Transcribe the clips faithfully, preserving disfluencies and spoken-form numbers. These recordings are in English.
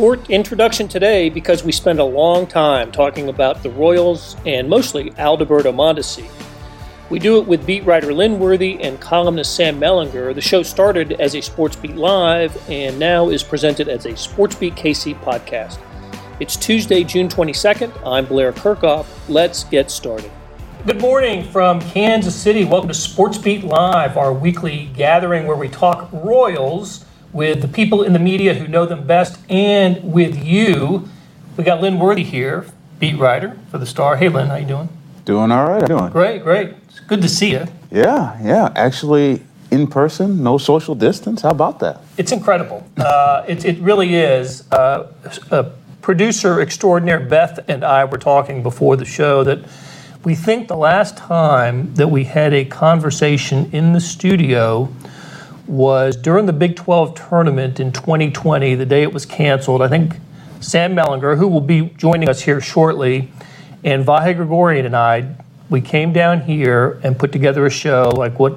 short introduction today because we spend a long time talking about the Royals and mostly Adalberto Mondesi. We do it with beat writer Lynn Worthy and columnist Sam Mellinger. The show started as a SportsBeat Live and now is presented as a SportsBeat K C podcast. It's Tuesday, June twenty-second. I'm Blair Kerkhoff. Let's get started. Good morning from Kansas City. Welcome to SportsBeat Live, our weekly gathering where we talk Royals with the people in the media who know them best and with you. We got Lynn Worthy here, beat writer for the Star. Hey, Lynn, how you doing? Doing all right. I'm doing great, great. It's good to see you. Yeah, yeah. Actually, in person, no social distance. How about that? It's incredible. Uh, it it really is. Uh, uh, producer extraordinaire Beth and I were talking before the show that we think the last time that we had a conversation in the studio was during the Big twelve tournament in twenty twenty, the day it was canceled. I think Sam Mellinger, who will be joining us here shortly, and Vahe Gregorian and I, we came down here and put together a show, like what,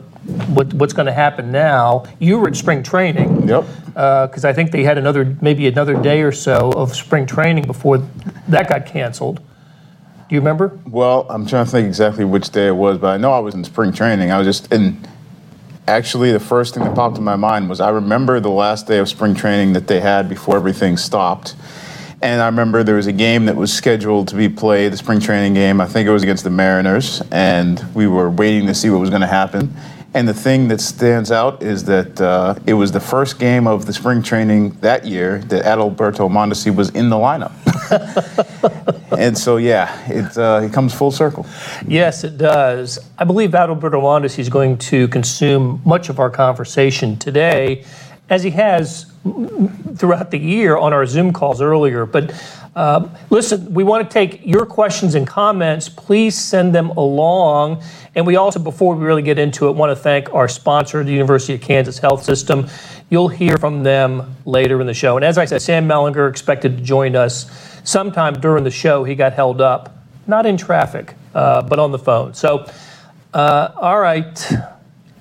what what's going to happen now. You were in spring training. Yep. Because uh, I think they had another, maybe another day or so of spring training before that got canceled. Do you remember? Well, I'm trying to think exactly which day it was, but I know I was in spring training. I was just in... Actually, the first thing that popped in my mind was I remember the last day of spring training that they had before everything stopped. And I remember there was a game that was scheduled to be played, the spring training game. I think it was against the Mariners, and we were waiting to see what was going to happen. And the thing that stands out is that uh, it was the first game of the spring training that year that Adalberto Mondesi was in the lineup. And so, yeah, it, uh, it comes full circle. Yes, it does. I believe Adalberto Mondesi is going to consume much of our conversation today, as he has throughout the year on our Zoom calls earlier. But uh, listen, we want to take your questions and comments. Please send them along. And we also, before we really get into it, want to thank our sponsor, the University of Kansas Health System. You'll hear from them later in the show. And as I said, Sam Mellinger expected to join us sometime during the show. He got held up, not in traffic, uh, but on the phone. So, uh, all right.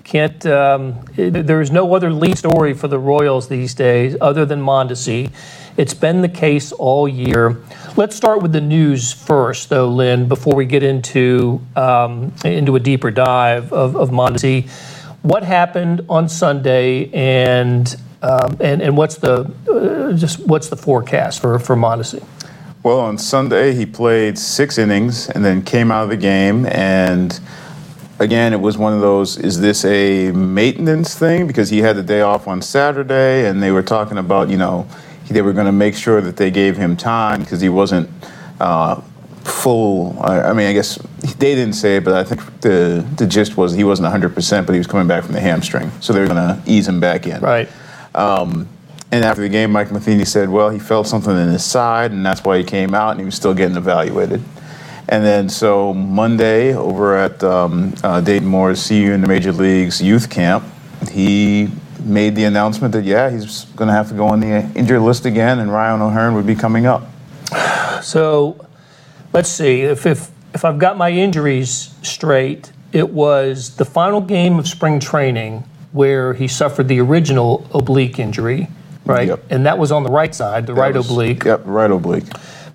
Can't. Um, there is no other lead story for the Royals these days other than Mondesi. It's been the case all year. Let's start with the news first, though, Lynn, before we get into um, into a deeper dive of, of Mondesi. What happened on Sunday, and um, and and what's the uh, just what's the forecast for for Mondesi? Well, on Sunday he played six innings and then came out of the game and. Again, it was one of those, is this a maintenance thing? Because he had the day off on Saturday, and they were talking about, you know, they were going to make sure that they gave him time because he wasn't uh, full. I, I mean, I guess they didn't say it, but I think the, the gist was he wasn't one hundred percent, but he was coming back from the hamstring. So they were going to ease him back in. Right. Um, and after the game, Mike Matheny said, well, he felt something in his side, and that's why he came out, and he was still getting evaluated. And then so Monday over at um, uh, Dayton Moore, see you in the Major Leagues youth camp, he made the announcement that, yeah, he's going to have to go on the injured list again and Ryan O'Hearn would be coming up. So let's see, if, if, if I've got my injuries straight, it was the final game of spring training where he suffered the original oblique injury, right? Yep. And that was on the right side, the that right was, oblique. Yep, right oblique.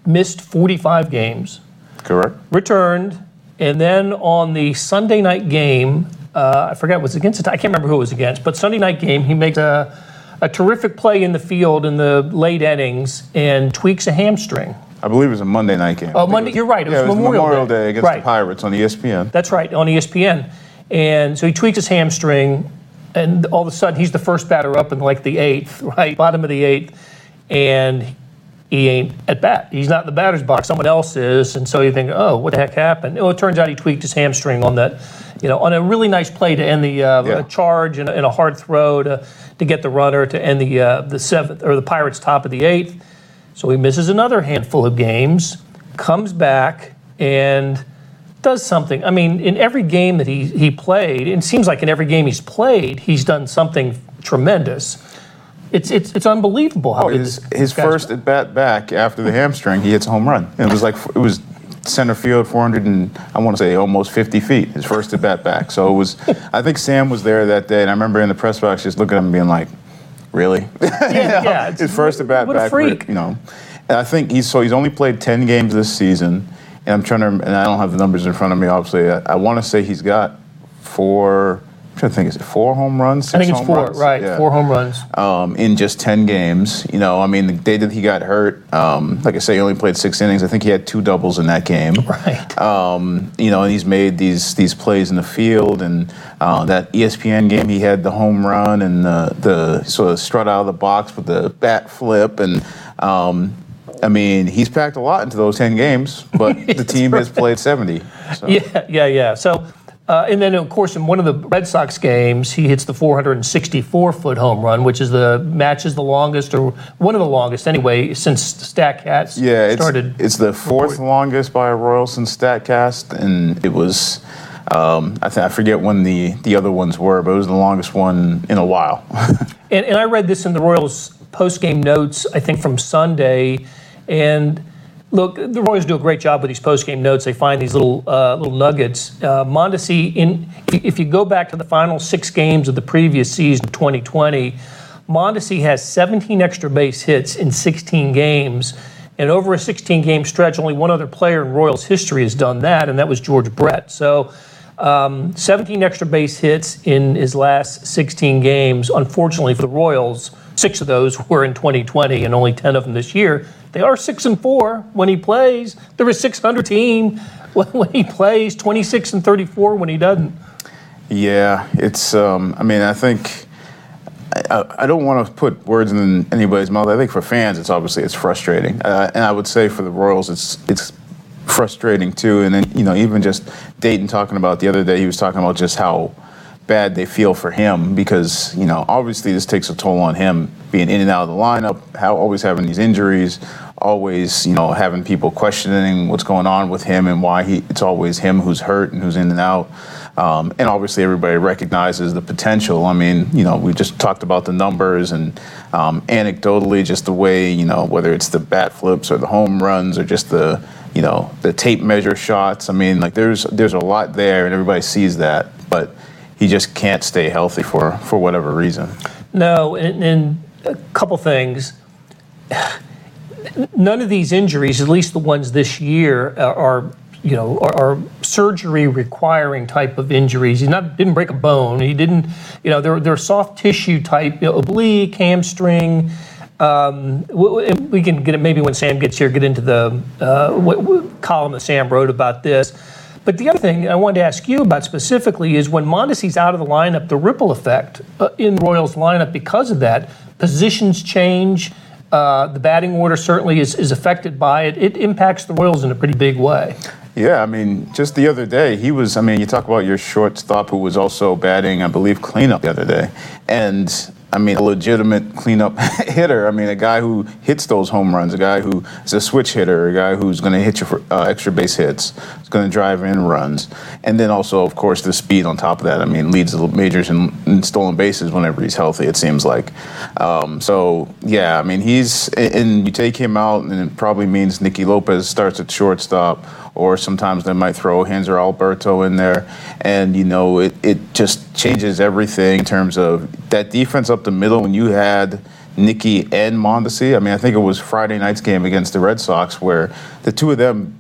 Missed forty-five games. Correct. Returned, and then on the Sunday night game, uh, I forgot was against. I can't remember who it was against, but Sunday night game, he makes a, a terrific play in the field in the late innings and tweaks a hamstring. I believe it was a Monday night game. Oh, Monday. Was, you're right. It, yeah, was, it was Memorial, Memorial Day, Day against right. the Pirates on E S P N. That's right, on E S P N, and so he tweaks his hamstring, and all of a sudden he's the first batter up in like the eighth, right, bottom of the eighth, and. He ain't at bat. He's not in the batter's box. Someone else is. And so you think, oh, what the heck happened? Oh, it turns out he tweaked his hamstring on that, you know, on a really nice play to end the uh, yeah. charge and, and a hard throw to, to get the runner to end the uh, the seventh or the Pirates' top of the eighth. So he misses another handful of games, comes back and does something. I mean, in every game that he, he played, it seems like in every game he's played, he's done something tremendous. It's it's it's unbelievable how oh, his his first at bat back after the hamstring, he hits a home run. It was like it was center field, four hundred and I want to say almost fifty feet. His first at bat back. So it was. I think Sam was there that day, and I remember in the press box just looking at him being like, really? Yeah, yeah, his first at bat back, you know. And I think he's so he's only played ten games this season, and I'm trying to and I don't have the numbers in front of me. Obviously, I, I want to say he's got four. I'm trying to think, is it four home runs? Six I think it's home four, runs? right? Yeah. Four home runs um, in just ten games. You know, I mean, the day that he got hurt, um, like I say, he only played six innings. I think he had two doubles in that game. Right. Um, you know, and he's made these these plays in the field, and uh, that E S P N game, he had the home run and the, the sort of strut out of the box with the bat flip, and. Um, I mean, he's packed a lot into those ten games, but the team right. has played seventy. So. Yeah, yeah, yeah. So, uh, and then, of course, in one of the Red Sox games, he hits the four hundred sixty-four foot home run, which is the matches the longest, or one of the longest anyway, since Statcast yeah, started. It's, it's the fourth reporting. longest by a Royal since Statcast, and it was... Um, I, th- I forget when the, the other ones were, but it was the longest one in a while. and, and I read this in the Royals post-game notes, I think from Sunday. And look, the Royals do a great job with these post-game notes. They find these little uh, little nuggets. Uh, Mondesi, in, if you go back to the final six games of the previous season, twenty twenty, Mondesi has seventeen extra base hits in sixteen games. And over a sixteen-game stretch, only one other player in Royals history has done that, and that was George Brett. So... Um, seventeen extra base hits in his last sixteen games. Unfortunately for the Royals, six of those were in twenty twenty and only ten of them this year. They are six and four when he plays. They're a six hundred team when he plays, twenty-six and thirty-four when he doesn't. Yeah, it's, um, I mean, I think... I, I don't want to put words in anybody's mouth. I think for fans, it's obviously, it's frustrating. Uh, and I would say for the Royals, it's it's... frustrating too, and then you know even just Dayton talking about the other day, he was talking about just how bad they feel for him because you know obviously this takes a toll on him being in and out of the lineup, how always having these injuries, always you know having people questioning what's going on with him and why he it's always him who's hurt and who's in and out, um, and obviously everybody recognizes the potential. I mean you know we just talked about the numbers and um, anecdotally just the way you know whether it's the bat flips or the home runs or just the You know, the tape measure shots. I mean, like there's there's a lot there, and everybody sees that, but he just can't stay healthy for, for whatever reason. No, and, and a couple things. None of these injuries, at least the ones this year, are, are you know are, are surgery requiring type of injuries. He not didn't break a bone. He didn't. You know, they're they're soft tissue type, you know, oblique, hamstring. Um, we can get it maybe when Sam gets here, get into the uh, what, what column that Sam wrote about this. But the other thing I wanted to ask you about specifically is when Mondesi's out of the lineup, the ripple effect uh, in Royals lineup because of that, positions change, uh, the batting order certainly is, is affected by it. It impacts the Royals in a pretty big way. Yeah, I mean, just the other day, he was, I mean, you talk about your shortstop who was also batting, I believe, cleanup the other day. And, I mean, a legitimate cleanup hitter. I mean, a guy who hits those home runs, a guy who is a switch hitter, a guy who's going to hit you for uh, extra base hits, is going to drive in runs. And then also, of course, the speed on top of that. I mean, leads the majors in, in stolen bases whenever he's healthy, it seems like. Um, so, yeah, I mean, he's, and you take him out, and it probably means Nicky Lopez starts at shortstop. Or sometimes they might throw Hunter Alberto in there. And, you know, it, it just changes everything in terms of that defense up the middle when you had Nicky and Mondesi. I mean, I think it was Friday night's game against the Red Sox where the two of them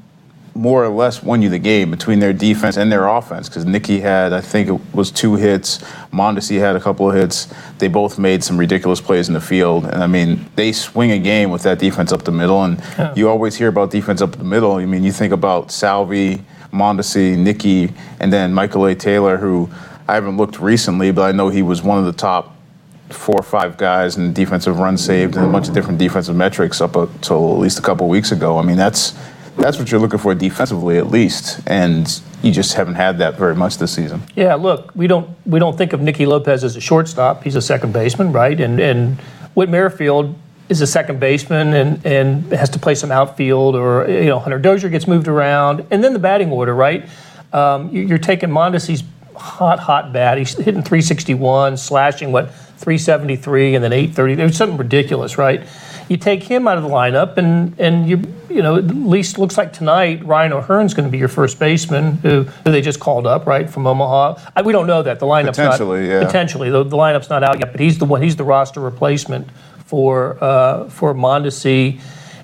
more or less won you the game between their defense and their offense because Nicky had, I think it was two hits. Mondesi had a couple of hits. They both made some ridiculous plays in the field. And, I mean, they swing a game with that defense up the middle. And yeah. you always hear about defense up the middle. I mean, you think about Salvi, Mondesi, Nicky, and then Michael A. Taylor, who I haven't looked recently, but I know he was one of the top four or five guys in defensive runs saved and a bunch of different defensive metrics up until at least a couple of weeks ago. I mean, that's... That's what you're looking for defensively, at least, and you just haven't had that very much this season. Yeah, look, we don't we don't think of Nicky Lopez as a shortstop. He's a second baseman, right? And and Whit Merrifield is a second baseman and, and has to play some outfield, or you know Hunter Dozier gets moved around, and then the batting order, right? Um, you're taking Mondesi's hot hot bat. He's hitting three sixty-one, slashing what three seventy-three, and then eight thirty. It was something ridiculous, right? you take him out of the lineup, and and you you know, at least looks like tonight Ryan O'Hearn's going to be your first baseman, who, who they just called up, right, from Omaha. I, we don't know that. The lineup's potentially, not, yeah. Potentially, the, the lineup's not out yet, but he's the one. He's the roster replacement for uh, for Mondesi.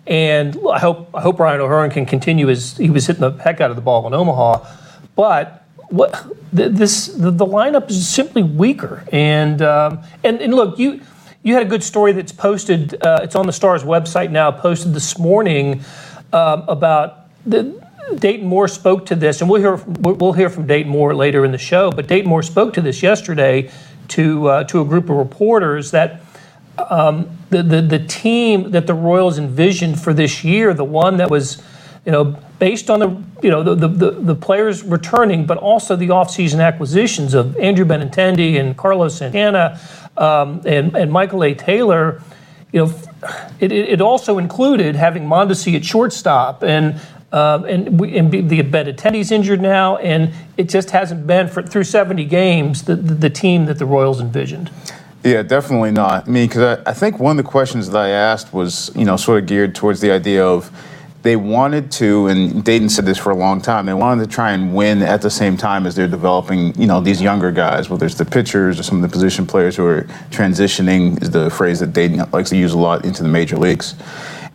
And I hope I hope Ryan O'Hearn can continue his. He was hitting the heck out of the ball in Omaha, but what this the, the lineup is simply weaker. And um, and and look, you you had a good story that's posted. Uh, it's on the Star's website now, posted this morning um, about the, Dayton Moore spoke to this, and we'll hear from, we'll hear from Dayton Moore later in the show. But Dayton Moore spoke to this yesterday to uh, to a group of reporters that. Um, the, the the team that the Royals envisioned for this year, the one that was, you know, based on the you know the the, the players returning, but also the offseason acquisitions of Andrew Benintendi and Carlos Santana um, and and Michael A. Taylor, you know, it, it also included having Mondesi at shortstop and. Um, and, we, and the Benintendi's injured now, and it just hasn't been for through seventy games the, the, the team that the Royals envisioned. Yeah, definitely not. I mean, because I, I think one of the questions that I asked was, you know, sort of geared towards the idea of they wanted to, and Dayton said this for a long time, they wanted to try and win at the same time as they're developing, you know, these younger guys, whether it's the pitchers or some of the position players who are transitioning, is the phrase that Dayton likes to use a lot, into the major leagues.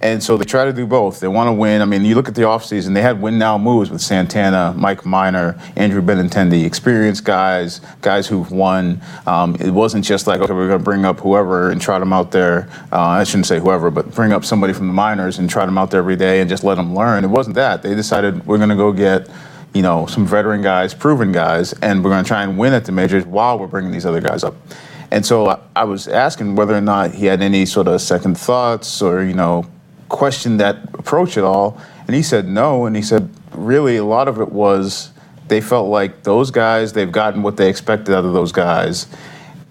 And so they try to do both. They want to win. I mean, you look at the offseason, they had win-now moves with Santana, Mike Minor, Andrew Benintendi, experienced guys, guys who've won. Um, it wasn't just like, okay, we're going to bring up whoever and try them out there. Uh, I shouldn't say whoever, but bring up somebody from the minors and try them out there every day and just let them learn. It wasn't that. They decided we're going to go get, you know, some veteran guys, proven guys, and we're going to try and win at the majors while we're bringing these other guys up. And so I was asking whether or not he had any sort of second thoughts or, you know, questioned that approach at all, and he said no, and he said really a lot of it was they felt like those guys, they've gotten what they expected out of those guys,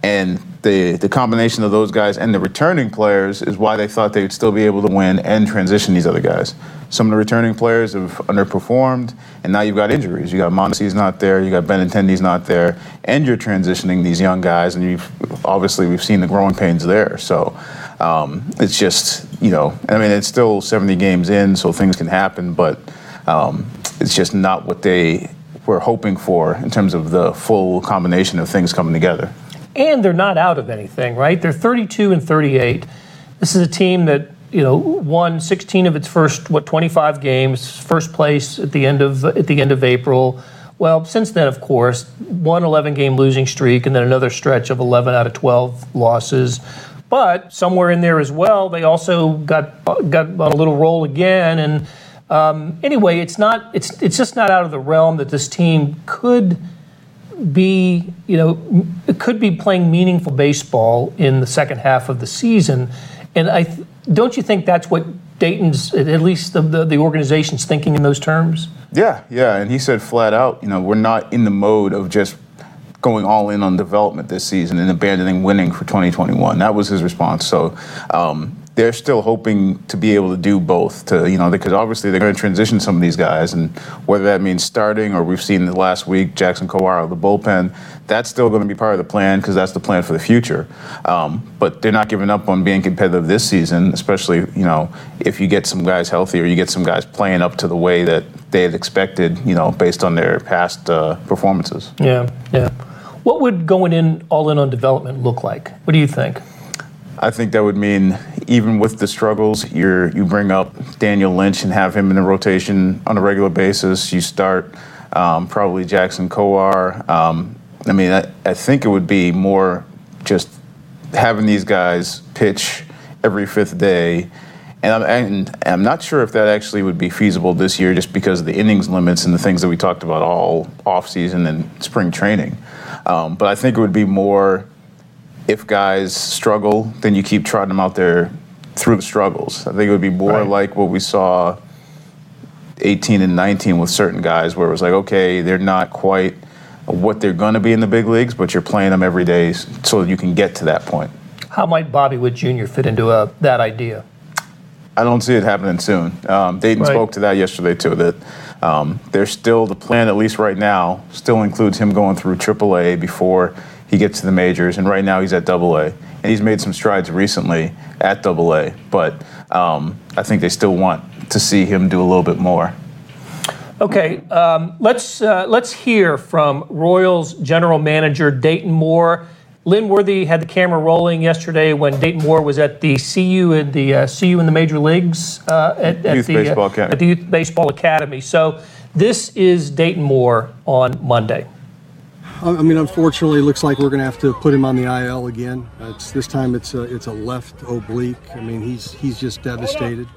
and the the combination of those guys and the returning players is why they thought they would still be able to win and transition these other guys. Some of the returning players have underperformed, and now you've got injuries. You got Mondesi's not there, you got Benintendi's not there, and you're transitioning these young guys, and you've obviously we've seen the growing pains there. So um, it's just, you know, I mean, it's still seventy games in, so things can happen, but um, it's just not what they were hoping for in terms of the full combination of things coming together. And they're not out of anything, right? They're thirty-two and thirty-eight. This is a team that, you know, won sixteen of its first, what, twenty-five games, first place at the end of at the end of April. Well, since then, of course, one eleven-game losing streak and then another stretch of eleven out of twelve losses. But somewhere in there as well, they also got got on a little roll again. And um, anyway, it's not it's it's just not out of the realm that this team could be you know could be playing meaningful baseball in the second half of the season. And I th- don't you think that's what Dayton's, at least the, the the organization's thinking in those terms? Yeah, yeah. And he said flat out, you know, we're not in the mode of just going all in on development this season and abandoning winning for twenty twenty-one. That was his response. So um, they're still hoping to be able to do both. To you know, because obviously they're going to transition some of these guys, and whether that means starting or we've seen the last week Jackson Kowar of the bullpen, that's still going to be part of the plan because that's the plan for the future. Um, but they're not giving up on being competitive this season, especially you know if you get some guys healthy or you get some guys playing up to the way that they had expected, you know, based on their past uh, performances. Yeah, yeah. What would going in all in on development look like? What do you think? I think that would mean even with the struggles, you you bring up Daniel Lynch and have him in the rotation on a regular basis. You start um, probably Jackson Kowar. Um, I mean, I, I think it would be more just having these guys pitch every fifth day. And I'm, and I'm not sure if that actually would be feasible this year just because of the innings limits and the things that we talked about all offseason and spring training. Um, but I think it would be more if guys struggle, then you keep trotting them out there through the struggles. I think it would be more right. like what we saw eighteen and nineteen with certain guys where it was like, okay, they're not quite what they're going to be in the big leagues, but you're playing them every day so you can get to that point. How might Bobby Witt Junior fit into uh, that idea? I don't see it happening soon. Um, Dayton right. spoke to that yesterday, too, that um, there's still the plan, at least right now, still includes him going through triple A before he gets to the majors, and right now he's at double A. And and he's made some strides recently at Double A. But um, I think they still want to see him do a little bit more. Okay, um, let's uh, let's hear from Royals general manager Dayton Moore. Lynn Worthy had the camera rolling yesterday when Dayton Moore was at the C U in the uh, C U in the major leagues uh, at, at, Youth the, Baseball uh, Academy. at the Youth Baseball Academy. So this is Dayton Moore on Monday. I mean, unfortunately, it looks like we're going to have to put him on the I L again. Uh, it's, this time, it's a it's a left oblique. I mean, he's he's just devastated,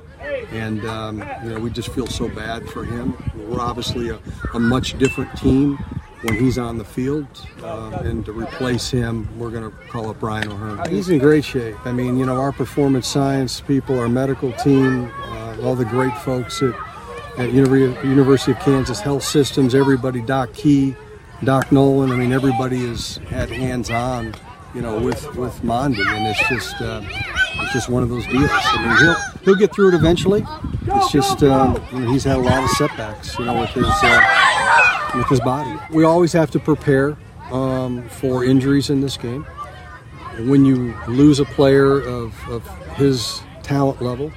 and um, you know, we just feel so bad for him. We're obviously a, a much different team when he's on the field, uh, and to replace him, we're going to call up Ryan O'Hearn. He's in great shape. I mean, you know, our performance science people, our medical team, uh, all the great folks at, at University of Kansas Health Systems, everybody, Doc Key, Doc Nolan, I mean, everybody has had hands-on, you know, with, with Mondi, and it's just uh, it's just one of those deals. I mean, he'll, he'll get through it eventually. It's just um, you know, he's had a lot of setbacks, you know, with his... Uh, with his body. We always have to prepare um, for injuries in this game. When you lose a player of, of his talent level,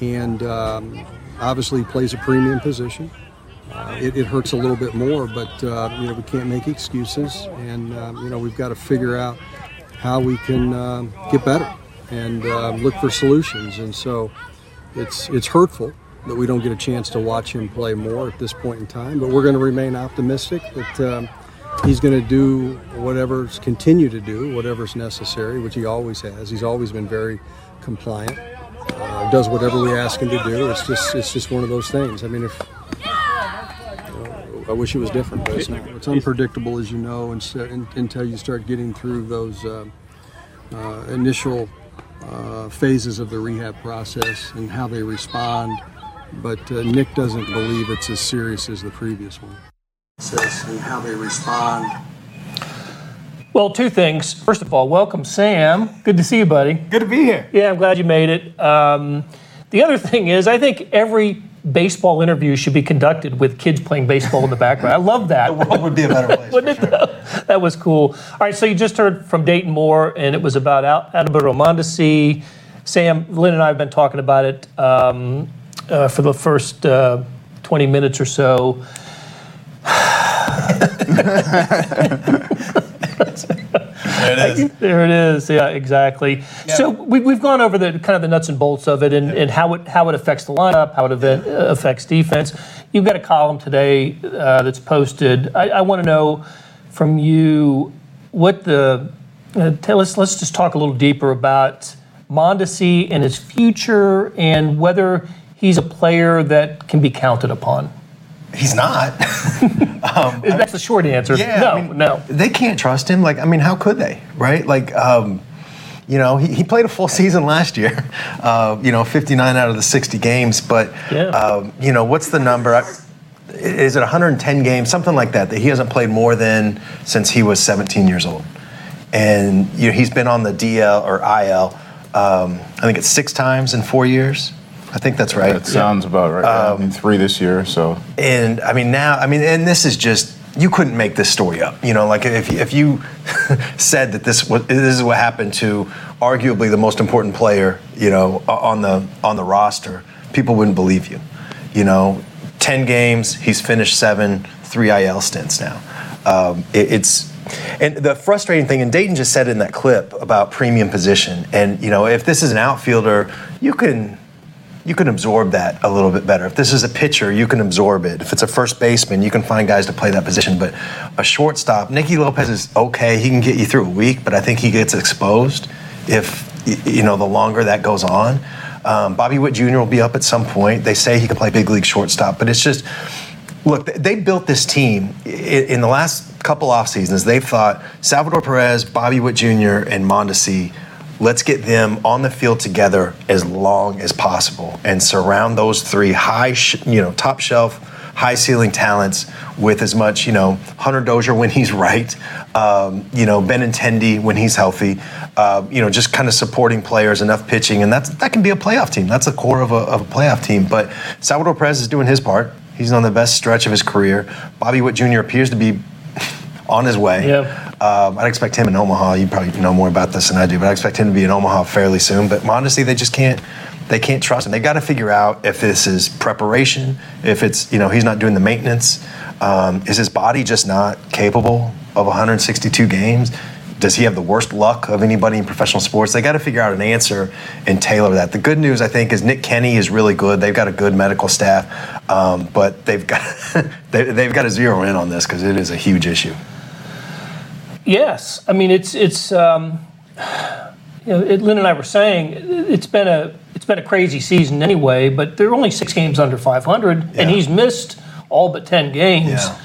and um, obviously plays a premium position, uh, it, it hurts a little bit more, but uh, you know, we can't make excuses, and um, you know, we've got to figure out how we can um, get better and uh, look for solutions. And so it's it's hurtful that we don't get a chance to watch him play more at this point in time, but we're going to remain optimistic that um, he's going to do whatever's continue to do whatever's necessary, which he always has. He's always been very compliant, uh, does whatever we ask him to do. It's just it's just one of those things. I mean, if you know, I wish it was different, but it's not. It's unpredictable, as you know, and so, in, until you start getting through those uh, uh, initial uh, phases of the rehab process and how they respond. But uh, Nick doesn't believe it's as serious as the previous one. And how they respond. Well, two things. First of all, welcome, Sam. Good to see you, buddy. Good to be here. Yeah, I'm glad you made it. Um, the other thing is, I think every baseball interview should be conducted with kids playing baseball in the background. I love that. The world would be a better place. Wouldn't it, though? That was cool. All right, so you just heard from Dayton Moore, and it was about Al- Adalberto Mondesi. Sam, Lynn and I have been talking about it. Um, Uh, for the first uh, twenty minutes or so. There it is. There it is. Yeah, exactly. Yeah. So we, we've gone over the kind of the nuts and bolts of it, and, and how it how it affects the lineup, how it event, uh, affects defense. You've got a column today uh, that's posted. I, I want to know from you what the uh, tell us. Let's just talk a little deeper about Mondesi and his future, and whether he's a player that can be counted upon. He's not. um, That's I mean, the short answer. Yeah, no, I mean, no. They can't trust him. Like, I mean, how could they, right? Like, um, you know, he, he played a full season last year, uh, you know, fifty-nine out of the sixty games. But, yeah. um, you know, what's the number? I, is it one hundred ten games? Something like that, that he hasn't played more than since he was seventeen years old. And, you know, he's been on the D L or I L, um, I think it's six times in four years. I think that's right. That sounds yeah. about right. Um, I mean, three this year, so. And I mean, now, I mean, and this is just, you couldn't make this story up. You know, like if if you said that this was, this is what happened to arguably the most important player, you know, on the on the roster, people wouldn't believe you. You know, ten games, he's finished seven, three I L stints now. Um, it, it's. And the frustrating thing, and Dayton just said in that clip about premium position, and you know, if this is an outfielder, you can. You can absorb that a little bit better. If this is a pitcher, you can absorb it. If it's a first baseman, you can find guys to play that position. But a shortstop, Nicky Lopez is okay. He can get you through a week, but I think he gets exposed if, you know, the longer that goes on. Um, Bobby Witt Junior will be up at some point. They say he can play big league shortstop, but it's just, look, they built this team in the last couple off seasons. They thought Salvador Perez, Bobby Witt Junior, and Mondesi, let's get them on the field together as long as possible and surround those three high, sh- you know, top shelf, high ceiling talents with as much, you know, Hunter Dozier when he's right, um, you know, Benintendi when he's healthy, uh, you know, just kind of supporting players, enough pitching, and that's that can be a playoff team. That's the core of a, of a playoff team. But Salvador Perez is doing his part. He's on the best stretch of his career. Bobby Witt Junior appears to be on his way. Yep. Um, I'd expect him in Omaha. You probably know more about this than I do, but I expect him to be in Omaha fairly soon. But Mondesi, they just can't. They can't trust him. They got to figure out if this is preparation, if it's, you know, he's not doing the maintenance. Um, is his body just not capable of one hundred sixty-two games? Does he have the worst luck of anybody in professional sports? They got to figure out an answer and tailor that. The good news, I think, is Nick Kenny is really good. They've got a good medical staff, um, but they've got they, they've got to zero in on this because it is a huge issue. Yes, I mean it's it's um, you know, it, Lynn and I were saying it's been a it's been a crazy season anyway, but they're only six games under five hundred, yeah. and he's missed all but ten games. Yeah.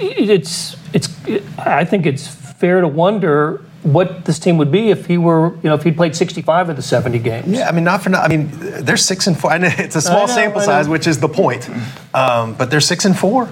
It, it's it's it, I think it's. fair to wonder what this team would be if he were, you know, if he'd played sixty-five of the seventy games. Yeah, I mean, not for not. I mean, they're six and four. I know it's a small know, sample size, which is the point. Um, but they're six and four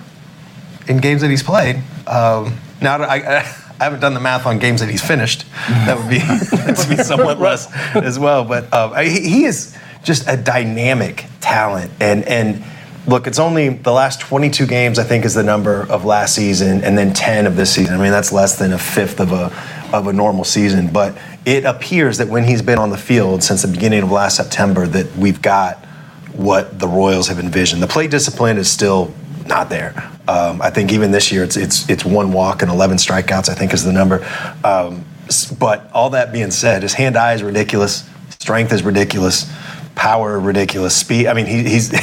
in games that he's played. Um, now, I, I haven't done the math on games that he's finished. That would be that would be somewhat less as well. But um, he, he is just a dynamic talent, and and. Look, it's only the last twenty-two games, I think, is the number of last season, and then ten of this season. I mean, that's less than a fifth of a of a normal season. But it appears that when he's been on the field since the beginning of last September, that we've got what the Royals have envisioned. The plate discipline is still not there. Um, I think even this year, it's it's it's one walk and eleven strikeouts, I think, is the number. Um, but all that being said, his hand-eye is ridiculous, strength is ridiculous, power ridiculous, speed. I mean, he, he's.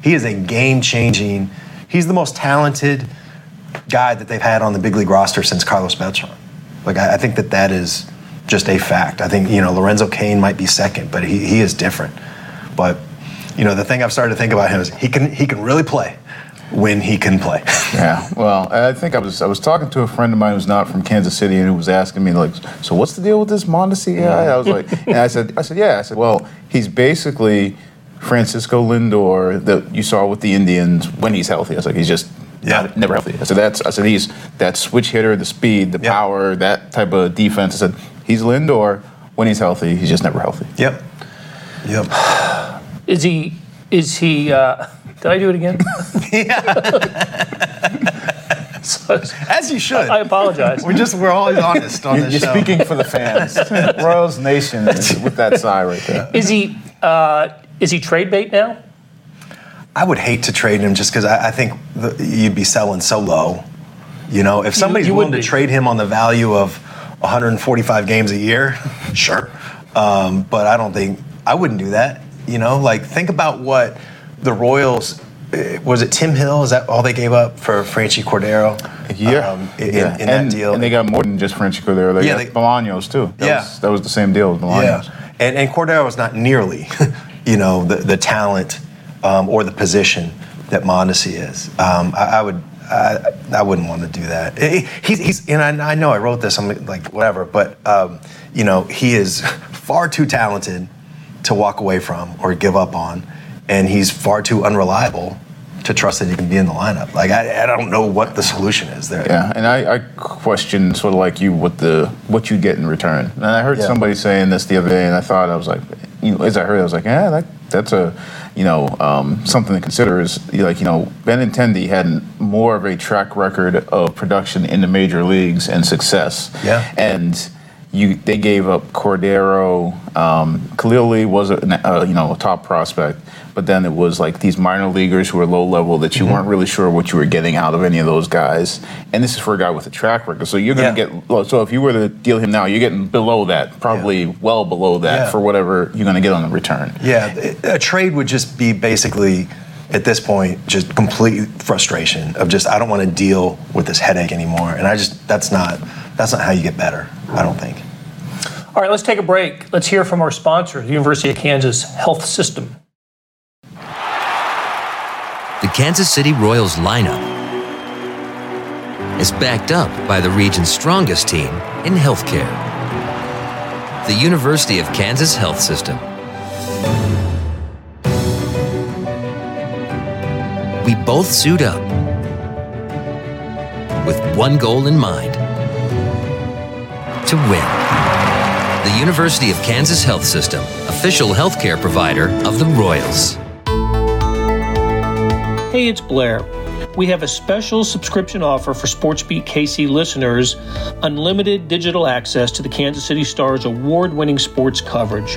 He is a game-changing, he's the most talented guy that they've had on the big league roster since Carlos Beltran. Like, I, I think that that is just a fact. I think, you know, Lorenzo Cain might be second, but he, he is different. But, you know, the thing I've started to think about him is he can he can really play when he can play. Yeah, well, I think I was I was talking to a friend of mine who's not from Kansas City and who was asking me, like, so what's the deal with this Mondesi guy? I was like, and I said, I said, yeah. I said, well, he's basically Francisco Lindor that you saw with the Indians when he's healthy. I was like, he's just yeah. not, never healthy. I said, that's, I said, he's that switch hitter, the speed, the yeah. power, that type of defense. I said, he's Lindor when he's healthy. He's just never healthy. Yep. Yep. Is he, is he, uh, did I do it again? Yeah. so, As you should. I, I apologize. We're just, we're always honest on this you're show. You're speaking for the fans. Royals Nation is with that sigh right there. Is he, uh, Is he trade bait now? I would hate to trade him just because I, I think the, you'd be selling so low. You know, if somebody's you, you willing to be. trade him on the value of one hundred forty-five games a year, sure. Um, but I don't think, I wouldn't do that. You know, like think about what the Royals, was it Tim Hill? Is that all they gave up for Franchi Cordero? Yeah. Um, in, yeah. in, in and, that deal. And they got more than just Franchi Cordero. They yeah, got they, Bolaños too. That, yeah. was, that was the same deal with Bolaños. Yeah. And, and Cordero was not nearly... you know, the, the talent um, or the position that Mondesi is. Um, I, I would, I, I wouldn't want to do that. He, he's, he's, and I, I know I wrote this, I'm like, whatever, but, um, you know, he is far too talented to walk away from or give up on, and he's far too unreliable to trust that he can be in the lineup. Like, I, I don't know what the solution is there. Yeah, and I, I question sort of like you what the what you get in return. And I heard yeah. somebody saying this the other day, and I thought, I was like, you know, as I heard it, I was like, yeah, that, that's a, you know, um, something to consider is, like, you know, Benintendi had more of a track record of production in the major leagues and success. Yeah. And you they gave up Cordero, um, clearly was, a, uh, you know, a top prospect. But then it was like these minor leaguers who were low level that you mm-hmm. weren't really sure what you were getting out of any of those guys. And this is for a guy with a track record. So you're going to yeah. get, so if you were to deal him now, you're getting below that, probably yeah. well below that yeah. for whatever you're going to get on the return. Yeah, a trade would just be basically, at this point, just complete frustration of just, I don't want to deal with this headache anymore. And I just, that's not, that's not how you get better, I don't think. All right, let's take a break. Let's hear from our sponsor, the University of Kansas Health System. The Kansas City Royals lineup is backed up by the region's strongest team in healthcare, the University of Kansas Health System. We both suit up with one goal in mind, to win. The University of Kansas Health System, official healthcare provider of the Royals. Hey, it's Blair. we have a special subscription offer for SportsBeat K C listeners, unlimited digital access to the Kansas City Star's award-winning sports coverage.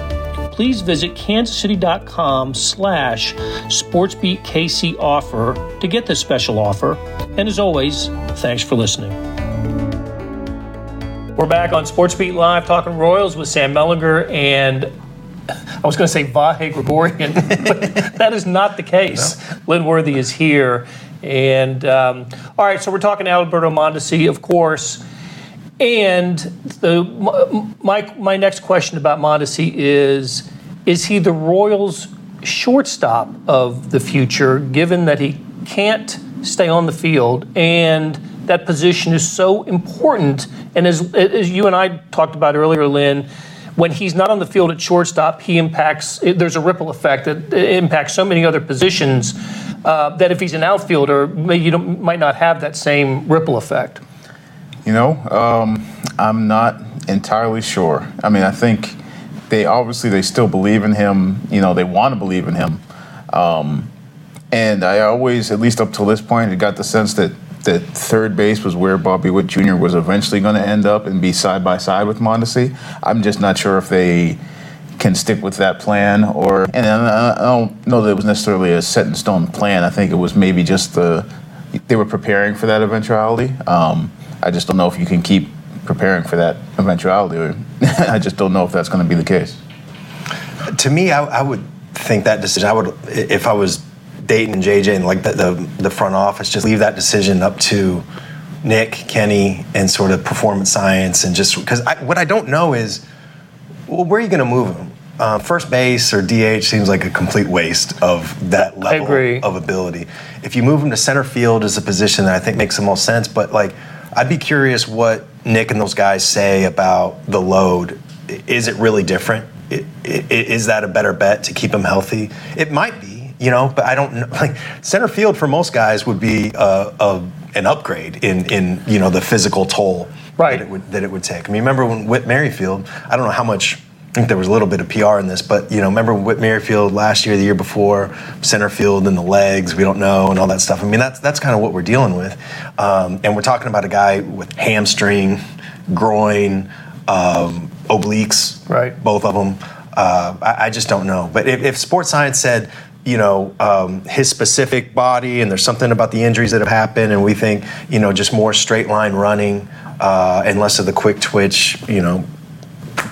Please visit kansascity.com slash sportsbeatkc offer to get this special offer. And as always, thanks for listening. We're back on SportsBeat Live talking Royals with Sam Mellinger and I was going to say Vahe Gregorian, but that is not the case. No. Lynn Worthy is here. And um, all right, so we're talking Adalberto Mondesi, of course. And the, my my next question about Mondesi is, is he the Royals' shortstop of the future, given that he can't stay on the field and that position is so important? And as, as you and I talked about earlier, Lynn, when he's not on the field at shortstop, he impacts, there's a ripple effect that impacts so many other positions uh, that if he's an outfielder, you don't, might not have that same ripple effect. You know, um, I'm not entirely sure. I mean, I think they obviously they still believe in him. You know, they want to believe in him. Um, and I always, at least up till this point, I got the sense that, that third base was where Bobby Witt Junior was eventually going to end up and be side by side with Mondesi. I'm just not sure if they can stick with that plan. Or, and I don't know that it was necessarily a set in stone plan. I think it was maybe just the they were preparing for that eventuality. Um, I just don't know if you can keep preparing for that eventuality. I just don't know if that's going to be the case. To me, I, I would think that decision, I would, if I was Dayton and J J and like the, the, the front office, just leave that decision up to Nick, Kenny, and sort of performance science. And just because what I don't know is, well, where are you going to move him? Uh, first base or D H seems like a complete waste of that level of ability. If you move him to center field is a position that I think makes the most sense, but like, I'd be curious what Nick and those guys say about the load. Is it really different? Is that a better bet to keep him healthy? It might be, you know, but I don't know. Like center field for most guys would be a, a, an upgrade in, in, you know, the physical toll right. that, it would, that it would take. I mean, remember when Whit Merrifield, I don't know how much, I think there was a little bit of P R in this, but, you know, remember Whit Merrifield last year, the year before, center field and the legs, we don't know, and all that stuff. I mean, that's that's kind of what we're dealing with. Um, and we're talking about a guy with hamstring, groin, um, obliques, right. both of them. Uh, I, I just don't know. But if, if sports science said, you know, um, his specific body and there's something about the injuries that have happened and we think, you know, just more straight line running uh, and less of the quick twitch, you know,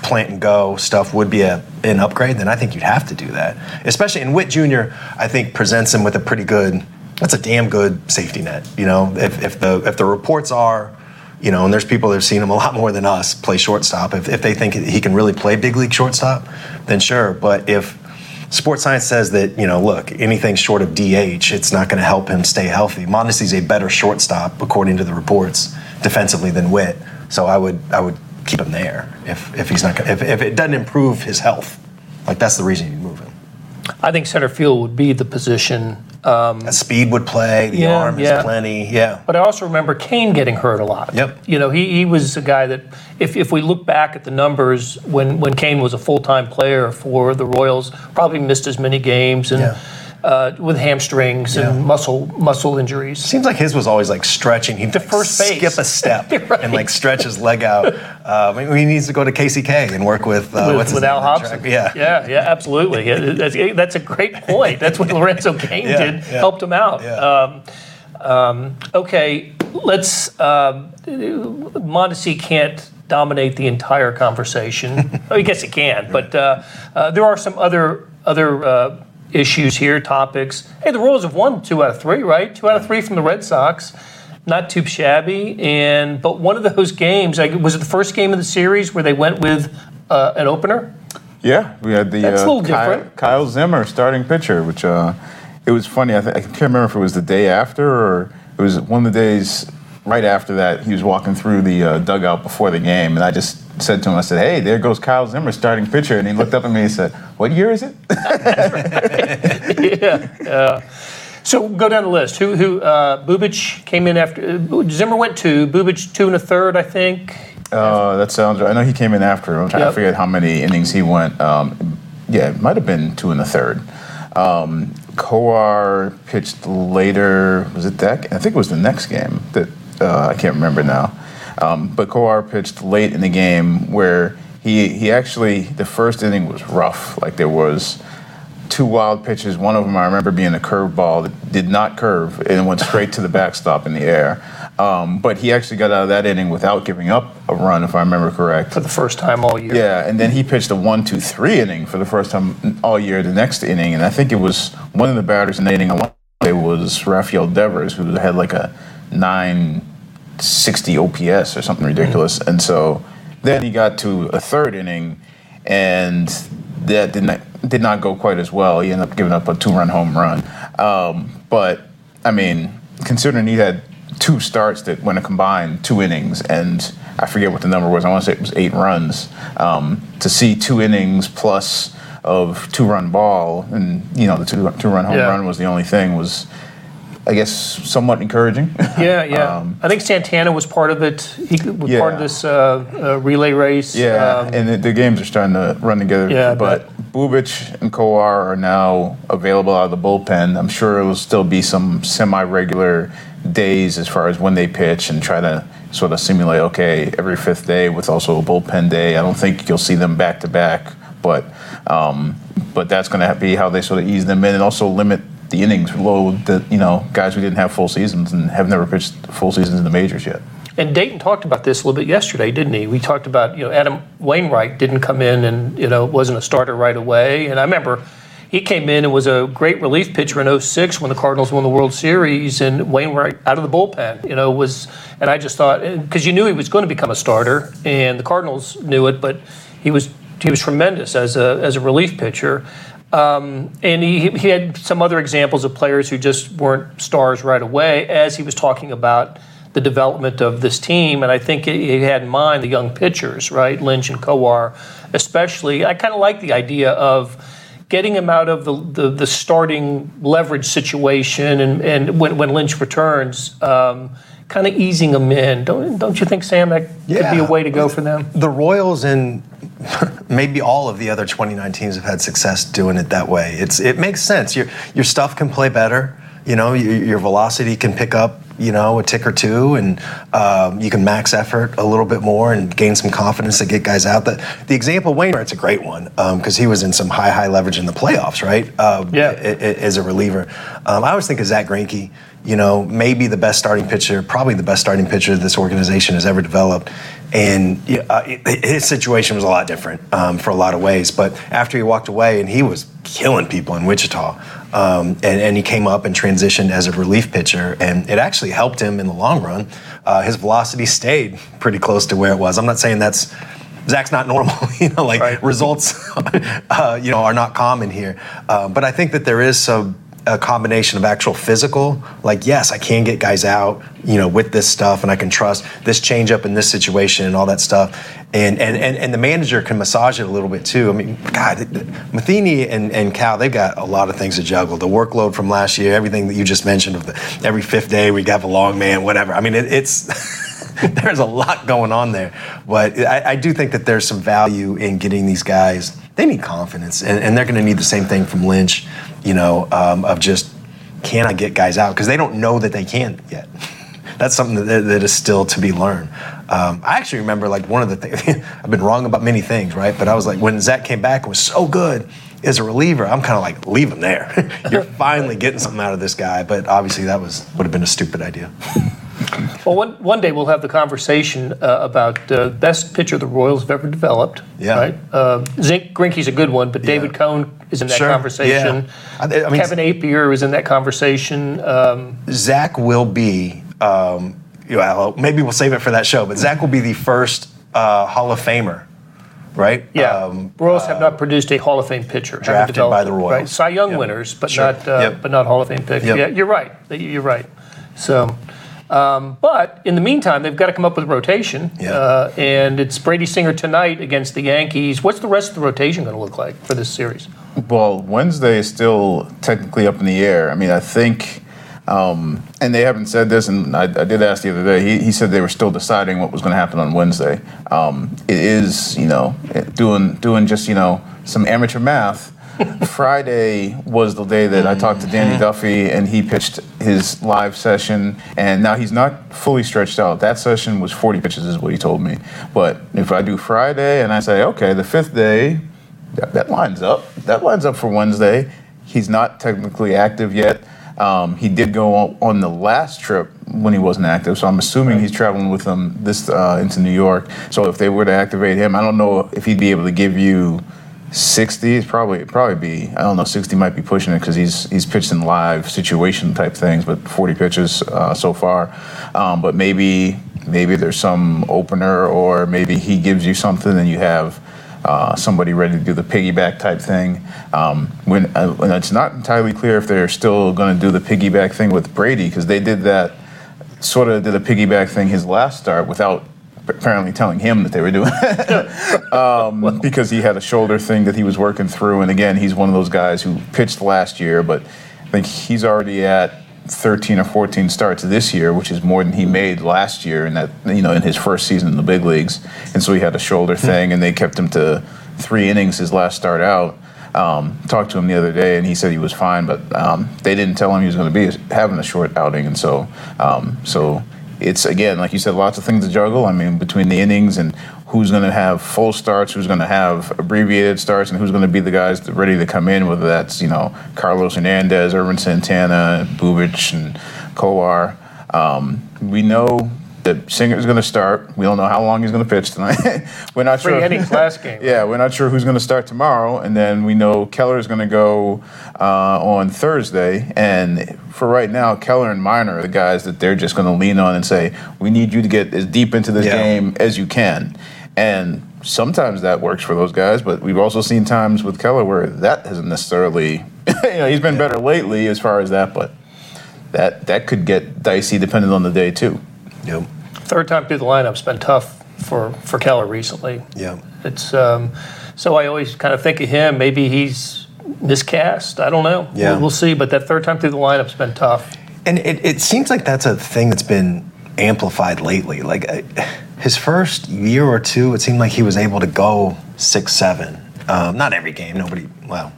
plant and go stuff would be a, an upgrade, then I think you'd have to do that. Especially, and Witt Junior, I think, presents him with a pretty good, that's a damn good safety net. You know, if, if the if the reports are, you know, and there's people that have seen him a lot more than us play shortstop, if, if they think he can really play big league shortstop, then sure. But if sports science says that, you know, look, anything short of D H, it's not going to help him stay healthy. Mondesi's a better shortstop, according to the reports, defensively than Witt. So I would, I would, keep him there if, if he's not gonna, if if it doesn't improve his health, like that's the reason you move him. I think center field would be the position. Um, the speed would play. The yeah, arm yeah. is plenty. Yeah. But I also remember Cain getting hurt a lot. Yep. You know, he, he was a guy that if if we look back at the numbers when when Cain was a full time player for the Royals, probably missed as many games and. Yeah. Uh, with hamstrings yeah. and muscle muscle injuries. Seems like his was always like stretching. He'd to like first base. skip a step right. and like stretch his leg out. Uh, I mean, he needs to go to K C K and work with uh, with, what's with Al Hobson. Yeah, yeah, yeah, absolutely. Yeah, that's a great point. That's what Lorenzo Cain yeah, did. Yeah. Helped him out. Yeah. Um, um, okay, let's. Um, Mondesi can't dominate the entire conversation. I guess he can, but uh, uh, there are some other other. Uh, issues here, topics. Hey, the Royals have won two out of three, right? Two out of three from the Red Sox. Not too shabby. And but one of those games, like, was it the first game of the series where they went with uh, an opener? Yeah, we had the That's uh, a little Kyle, different. Kyle Zimmer starting pitcher, which uh, it was funny. I, th- I can't remember if it was the day after or it was one of the days right after that, he was walking through the uh, dugout before the game, and I just said to him, I said, hey, there goes Kyle Zimmer, starting pitcher. And he looked up at me and said, what year is it? yeah. Uh, so go down the list. Who, who, uh, Bubich came in after, uh, Zimmer went two, Bubich two and a third, I think. Oh, uh, that sounds right. I know he came in after. I'm trying yep. to figure out how many innings he went. Um, yeah, it might have been two and a third. Um, Kowar pitched later. Was it that? I think it was the next game. That uh, I can't remember now. Um, but Kowar pitched late in the game where he he actually, the first inning was rough. Like there was two wild pitches. One of them I remember being a curveball that did not curve and went straight to the backstop in the air. Um, but he actually got out of that inning without giving up a run, if I remember correct. For the first time all year. Yeah, and then he pitched a one two three inning for the first time all year the next inning. And I think it was one of the batters in the inning along the way was Rafael Devers, who had like a nine sixty O P S or something ridiculous. Mm-hmm. And so then he got to a third inning, and that did not, did not go quite as well. He ended up giving up a two-run home run. Um, but, I mean, considering he had two starts that went a combined two innings, and I forget what the number was. I want to say it was eight runs. Um, to see two innings plus of two-run ball, and you know the two, two-run home yeah. run was the only thing. Was I guess somewhat encouraging. Yeah, yeah. um, I think Santana was part of it. He was yeah. part of this uh, uh, relay race. Yeah, um, and the, the games are starting to run together. Yeah, but Bubich and Kowar are now available out of the bullpen. I'm sure it will still be some semi-regular days as far as when they pitch and try to sort of simulate, okay, every fifth day with also a bullpen day. I don't think you'll see them back to back, but um, but that's going to be how they sort of ease them in and also limit the innings load that, you know, guys who didn't have full seasons and have never pitched full seasons in the majors yet. And Dayton talked about this a little bit yesterday, didn't he? We talked about, you know, Adam Wainwright didn't come in and, you know, wasn't a starter right away. And I remember he came in and was a great relief pitcher in oh six when the Cardinals won the World Series, and Wainwright out of the bullpen, you know, was, and I just thought, because you knew he was going to become a starter, and the Cardinals knew it, but he was he was tremendous as a as a relief pitcher. Um, and he he had some other examples of players who just weren't stars right away as he was talking about the development of this team, and I think he had in mind the young pitchers, right, Lynch and Kowar especially. I kind of like the idea of getting him out of the, the, the starting leverage situation, and, and when, when Lynch returns, um, kind of easing him in. Don't don't you think, Sam, that yeah. could be a way to go for them? The Royals and maybe all of the other twenty-nine teams have had success doing it that way. It's it makes sense. Your your stuff can play better. You know, your, your velocity can pick up, you know, a tick or two, and um, you can max effort a little bit more and gain some confidence to get guys out. The, the example, Wainwright's a great one because um, he was in some high, high leverage in the playoffs, right, uh, yeah. as a reliever. Um, I always think of Zach Greinke, you know, maybe the best starting pitcher, probably the best starting pitcher this organization has ever developed. And uh, his situation was a lot different um, for a lot of ways. But after he walked away, and he was killing people in Wichita, um, and, and he came up and transitioned as a relief pitcher, and it actually helped him in the long run. Uh, his velocity stayed pretty close to where it was. I'm not saying that's Zach's not normal, you know, like right. results, uh, you know, are not common here. Uh, but I think that there is some. A combination of actual physical, like, yes, I can get guys out, you know, with this stuff, and I can trust this changeup in this situation and all that stuff. And and and, and the manager can massage it a little bit, too. I mean, God, Matheny and, and Cal, they've got a lot of things to juggle. The workload from last year, everything that you just mentioned, of the, every fifth day we got a long man, whatever. I mean, it, it's... there's a lot going on there. But I, I do think that there's some value in getting these guys. They need confidence, and, and they're going to need the same thing from Lynch, you know, um, of just, can I get guys out? Because they don't know that they can yet. That's something that, that is still to be learned. Um, I actually remember, like, one of the things, I've been wrong about many things, right? But I was like, when Zach came back and was so good as a reliever, I'm kind of like, leave him there. You're finally getting something out of this guy. But obviously that was would have been a stupid idea. Well, one one day we'll have the conversation uh, about the uh, best pitcher the Royals have ever developed. Yeah. Right? Uh, Zink Greinke's a good one, but David yeah. Cone is in that sure. conversation. Yeah. I, I mean, Kevin Apier is in that conversation. Um, Zach will be, um, well, maybe we'll save it for that show, but Zach will be the first uh, Hall of Famer, right? Yeah. Um, Royals uh, have not produced a Hall of Fame pitcher. Drafted by the Royals. Right? Cy Young yep. winners, but, sure. not, uh, yep. but not Hall of Fame pitchers. Yep. Yeah, you're right. You're right. So, um, but in the meantime, they've got to come up with rotation. Yeah. Uh, and it's Brady Singer tonight against the Yankees. What's the rest of the rotation going to look like for this series? Well, Wednesday is still technically up in the air. I mean, I think, um, and they haven't said this, and I, I did ask the other day, he, he said they were still deciding what was going to happen on Wednesday. Um, it is, you know, doing doing just, you know, some amateur math. Friday was the day that I talked to Danny Duffy, and he pitched his live session, and now he's not fully stretched out. That session was forty pitches is what he told me. But if I do Friday and I say, okay, the fifth day, that, that lines up. That lines up for Wednesday. He's not technically active yet. Um, he did go on, on the last trip when he wasn't active, so I'm assuming right. he's traveling with them this uh, into New York. So if they were to activate him, I don't know if he'd be able to give you sixty is probably probably be I don't know sixty might be pushing it because he's he's pitched in live situation type things, but forty pitches uh, so far. Um, but maybe maybe there's some opener, or maybe he gives you something and you have uh, somebody ready to do the piggyback type thing. Um, when, uh, when it's not entirely clear if they're still going to do the piggyback thing with Brady, because they did that sort of did a piggyback thing his last start without apparently telling him that they were doing it um, because he had a shoulder thing that he was working through. And again, he's one of those guys who pitched last year, but I think he's already at thirteen or fourteen starts this year, which is more than he made last year in that, you know, in his first season in the big leagues. And so he had a shoulder thing, and they kept him to three innings his last start out. Um, talked to him the other day, and he said he was fine, but um, they didn't tell him he was going to be having a short outing. And so, um, so. It's, again, like you said, lots of things to juggle. I mean, between the innings and who's going to have full starts, who's going to have abbreviated starts, and who's going to be the guys that ready to come in, whether that's, you know, Carlos Hernandez, Irvin Santana, Bubic, and Kowar. Um, we know that Singer's going to start. We don't know how long he's going to pitch tonight. We're not Free sure. Three innings last game. Yeah, we're not sure who's going to start tomorrow. And then we know Keller's going to go uh, on Thursday. And for right now, Keller and Minor are the guys that they're just going to lean on and say, we need you to get as deep into this yeah. game as you can. And sometimes that works for those guys, but we've also seen times with Keller where that hasn't necessarily, you know, he's been yeah. better lately as far as that, but that, that could get dicey depending on the day too. Yep. Third time through the lineup's been tough for, for Keller recently. Yeah, it's um, so I always kind of think of him. Maybe he's miscast. I don't know. Yeah, we'll, we'll see. But that third time through the lineup's been tough. And it, it seems like that's a thing that's been amplified lately. Like uh, his first year or two, it seemed like he was able to go six, seven. Um, not every game. Nobody. Well,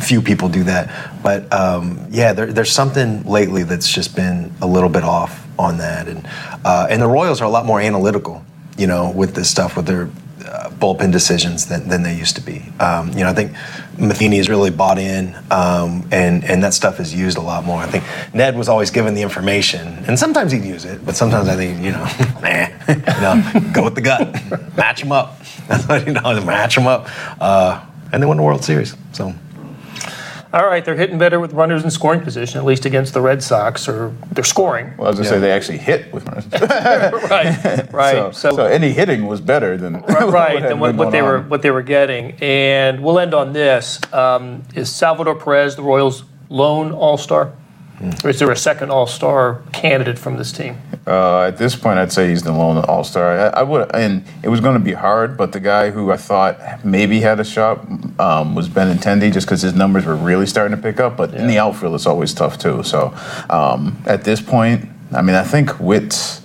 few people do that. But um, yeah, there, there's something lately that's just been a little bit off on that, and uh, and the Royals are a lot more analytical, you know, with this stuff, with their uh, bullpen decisions than, than they used to be. Um, you know, I think Matheny has really bought in, um, and and that stuff is used a lot more. I think Ned was always given the information, and sometimes he'd use it, but sometimes I think, you know, nah, you know, go with the gut, match them up, you know, match them up, uh, and they won the World Series, so. All right, they're hitting better with runners in scoring position, at least against the Red Sox, or they're scoring. Well, I was going to yeah. say they actually hit with runners. right, right. So, so, so any hitting was better than right than what, what they on. were what they were getting. And we'll end on this: um, is Salvador Perez the Royals' lone All-Star, mm. or is there a second All-Star candidate from this team? Uh, at this point, I'd say he's the lone All-Star. I, I would, and it was going to be hard, but the guy who I thought maybe had a shot um, was Benintendi, just because his numbers were really starting to pick up. But yeah. in the outfield, it's always tough too. So um, at this point, I mean, I think Witt's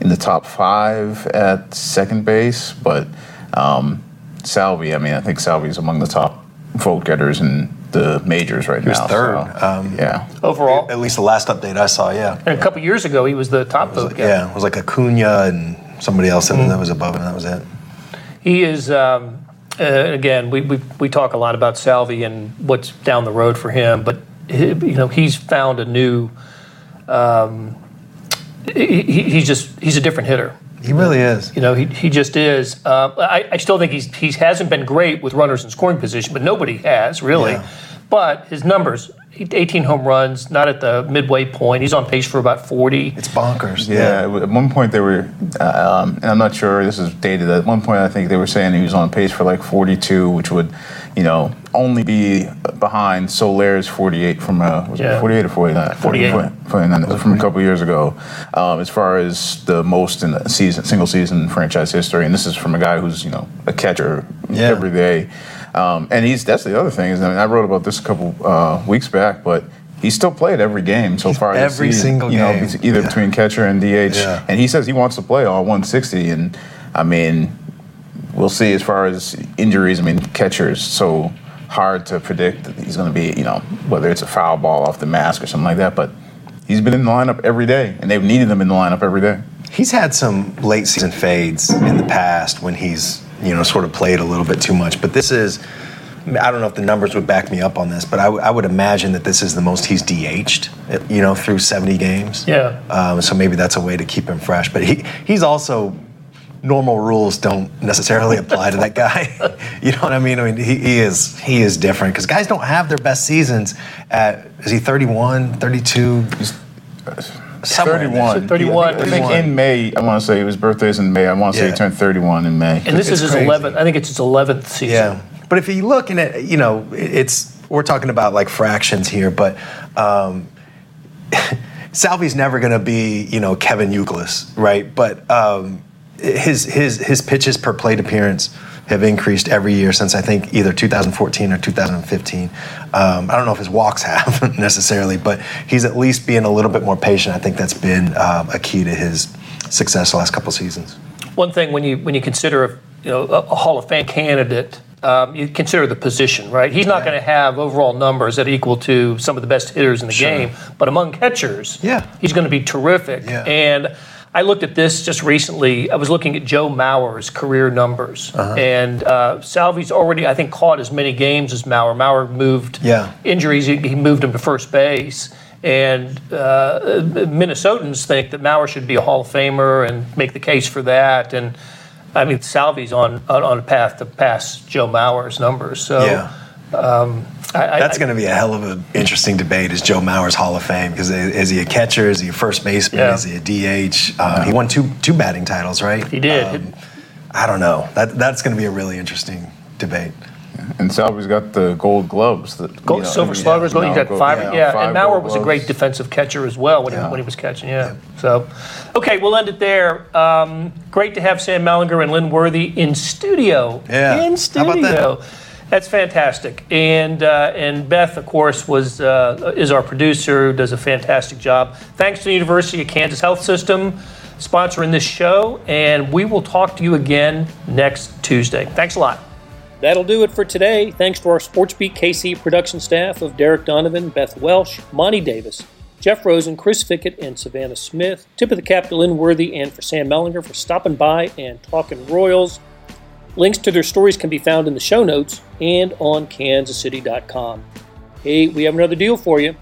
in the top five at second base, but um, Salvi, I mean, I think Salvi's among the top vote getters and. The majors right he now. He was third. So, um, yeah. Overall? At least the last update I saw, yeah. And a couple years ago, he was the top vote guy. Yeah, it was like Acuna and somebody else mm-hmm. that was above him, that was it. He is, um, uh, again, we, we we talk a lot about Salvi and what's down the road for him, but he, you know, he's found a new, um, he, he's just, he's a different hitter. He really is. You know, he he just is. Uh, I, I still think he's he hasn't been great with runners in scoring position, but nobody has, really. Yeah. But his numbers eighteen home runs, not at the midway point. He's on pace for about forty. It's bonkers. Yeah. yeah. At one point they were, um, and I'm not sure this is dated, at one point I think they were saying he was on pace for like forty-two, which would, you know, only be behind Soler's forty-eight from a, was yeah. it forty-eight or forty-nine? forty-eight. forty-nine, forty-nine from a couple years ago, um, as far as the most in the season, single season franchise history. And this is from a guy who's, you know, a catcher yeah. every day. Um, and he's that's the other thing. Is I mean, I wrote about this a couple uh, weeks back, but he's still played every game so far. Every this season, single you know, game. Either yeah. between catcher and D H. Yeah. And he says he wants to play all one sixty. And, I mean, we'll see as far as injuries. I mean, catcher's so hard to predict that he's going to be, you know, whether it's a foul ball off the mask or something like that. But he's been in the lineup every day, and they've needed him in the lineup every day. He's had some late season fades in the past when he's, you know, sort of played a little bit too much. But this is, I don't know if the numbers would back me up on this, but I, w- I would imagine that this is the most he's D H'd, you know, through seventy games. Yeah. Um, so maybe that's a way to keep him fresh. But he he's also, normal rules don't necessarily apply to that guy. You know what I mean? I mean, he, he is he is different because guys don't have their best seasons at, is he thirty-one, thirty-two? thirty-one. thirty-one. I think in May, I want to say his birthday's in May. I want to yeah. say he turned thirty-one in May. And this it's is his crazy. eleventh. I think it's his eleventh season. Yeah. But if you look and it, you know, it's we're talking about like fractions here, but um, Salvi's never going to be, you know, Kevin Euclid, right? But um, his his his pitches per plate appearance have increased every year since I think either two thousand fourteen or two thousand fifteen. Um, I don't know if his walks have necessarily, but he's at least being a little bit more patient. I think that's been um, a key to his success the last couple seasons. One thing when you when you consider a, you know, a Hall of Fame candidate, um, you consider the position, right? He's not yeah. going to have overall numbers that are equal to some of the best hitters in the sure. game, but among catchers, yeah. he's going to be terrific. Yeah. And I looked at this just recently. I was looking at Joe Mauer's career numbers. Uh-huh. And uh, Salvi's already, I think, caught as many games as Mauer. Mauer moved yeah. injuries. He, he moved him to first base. And uh, Minnesotans think that Mauer should be a Hall of Famer and make the case for that. And, I mean, Salvi's on, on, on a path to pass Joe Mauer's numbers. So. Yeah. Um, I, That's going to be a hell of an interesting debate, is Joe Mauer's Hall of Fame, because is he a catcher, is he a first baseman, yeah. is he a D H? Um, he won two two batting titles, right? He did. Um, I don't know. That That's going to be a really interesting debate. And Salvi's got the gold gloves. That, gold, you know, silver sluggers, yeah, you got five. Yeah, yeah. Five and Mauer was gloves. A great defensive catcher as well when, yeah. he, when he was catching, yeah. yeah. So, okay, we'll end it there. Um, great to have Sam Mellinger and Lynn Worthy in studio. Yeah. In studio. How about that? That's fantastic, and uh, and Beth, of course, was uh, is our producer, who does a fantastic job. Thanks to the University of Kansas Health System sponsoring this show, and we will talk to you again next Tuesday. Thanks a lot. That'll do it for today. Thanks to our SportsBeat K C production staff of Derek Donovan, Beth Welsh, Monty Davis, Jeff Rosen, Chris Fickett, and Savannah Smith. Tip of the cap to Lynn Worthy and for Sam Mellinger for stopping by and talking Royals. Links to their stories can be found in the show notes and on kansas city dot com. Hey, we have another deal for you.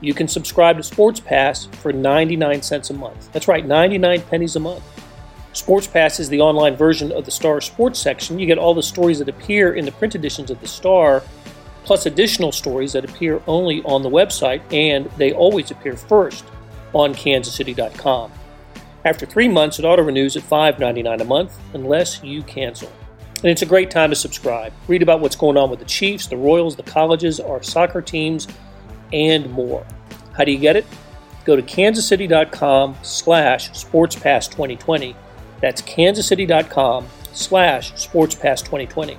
You can subscribe to Sports Pass for ninety-nine cents a month. That's right, ninety-nine pennies a month. Sports Pass is the online version of the Star Sports section. You get all the stories that appear in the print editions of the Star, plus additional stories that appear only on the website, and they always appear first on kansas city dot com. After three months, it auto-renews at five dollars and ninety-nine cents a month unless you cancel. And it's a great time to subscribe. Read about what's going on with the Chiefs, the Royals, the colleges, our soccer teams, and more. How do you get it? Go to kansas city dot com slash sports pass twenty twenty. That's kansas city dot com slash sports pass twenty twenty.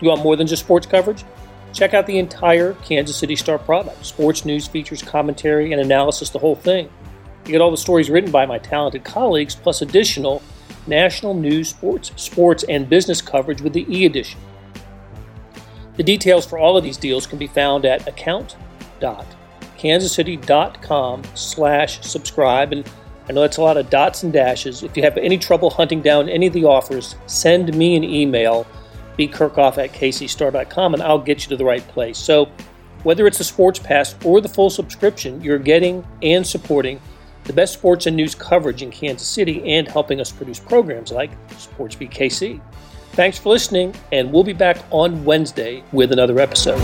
You want more than just sports coverage? Check out the entire Kansas City Star product. Sports news, features, commentary, and analysis, the whole thing. You get all the stories written by my talented colleagues, plus additional national news, sports, sports, and business coverage with the e-edition. The details for all of these deals can be found at account.kansas city dot com slash subscribe. And I know that's a lot of dots and dashes. If you have any trouble hunting down any of the offers, send me an email, bkerkhoff at kcstar.com, and I'll get you to the right place. So whether it's a sports pass or the full subscription, you're getting and supporting the best sports and news coverage in Kansas City and helping us produce programs like SportsBeat K C. Thanks for listening, and we'll be back on Wednesday with another episode.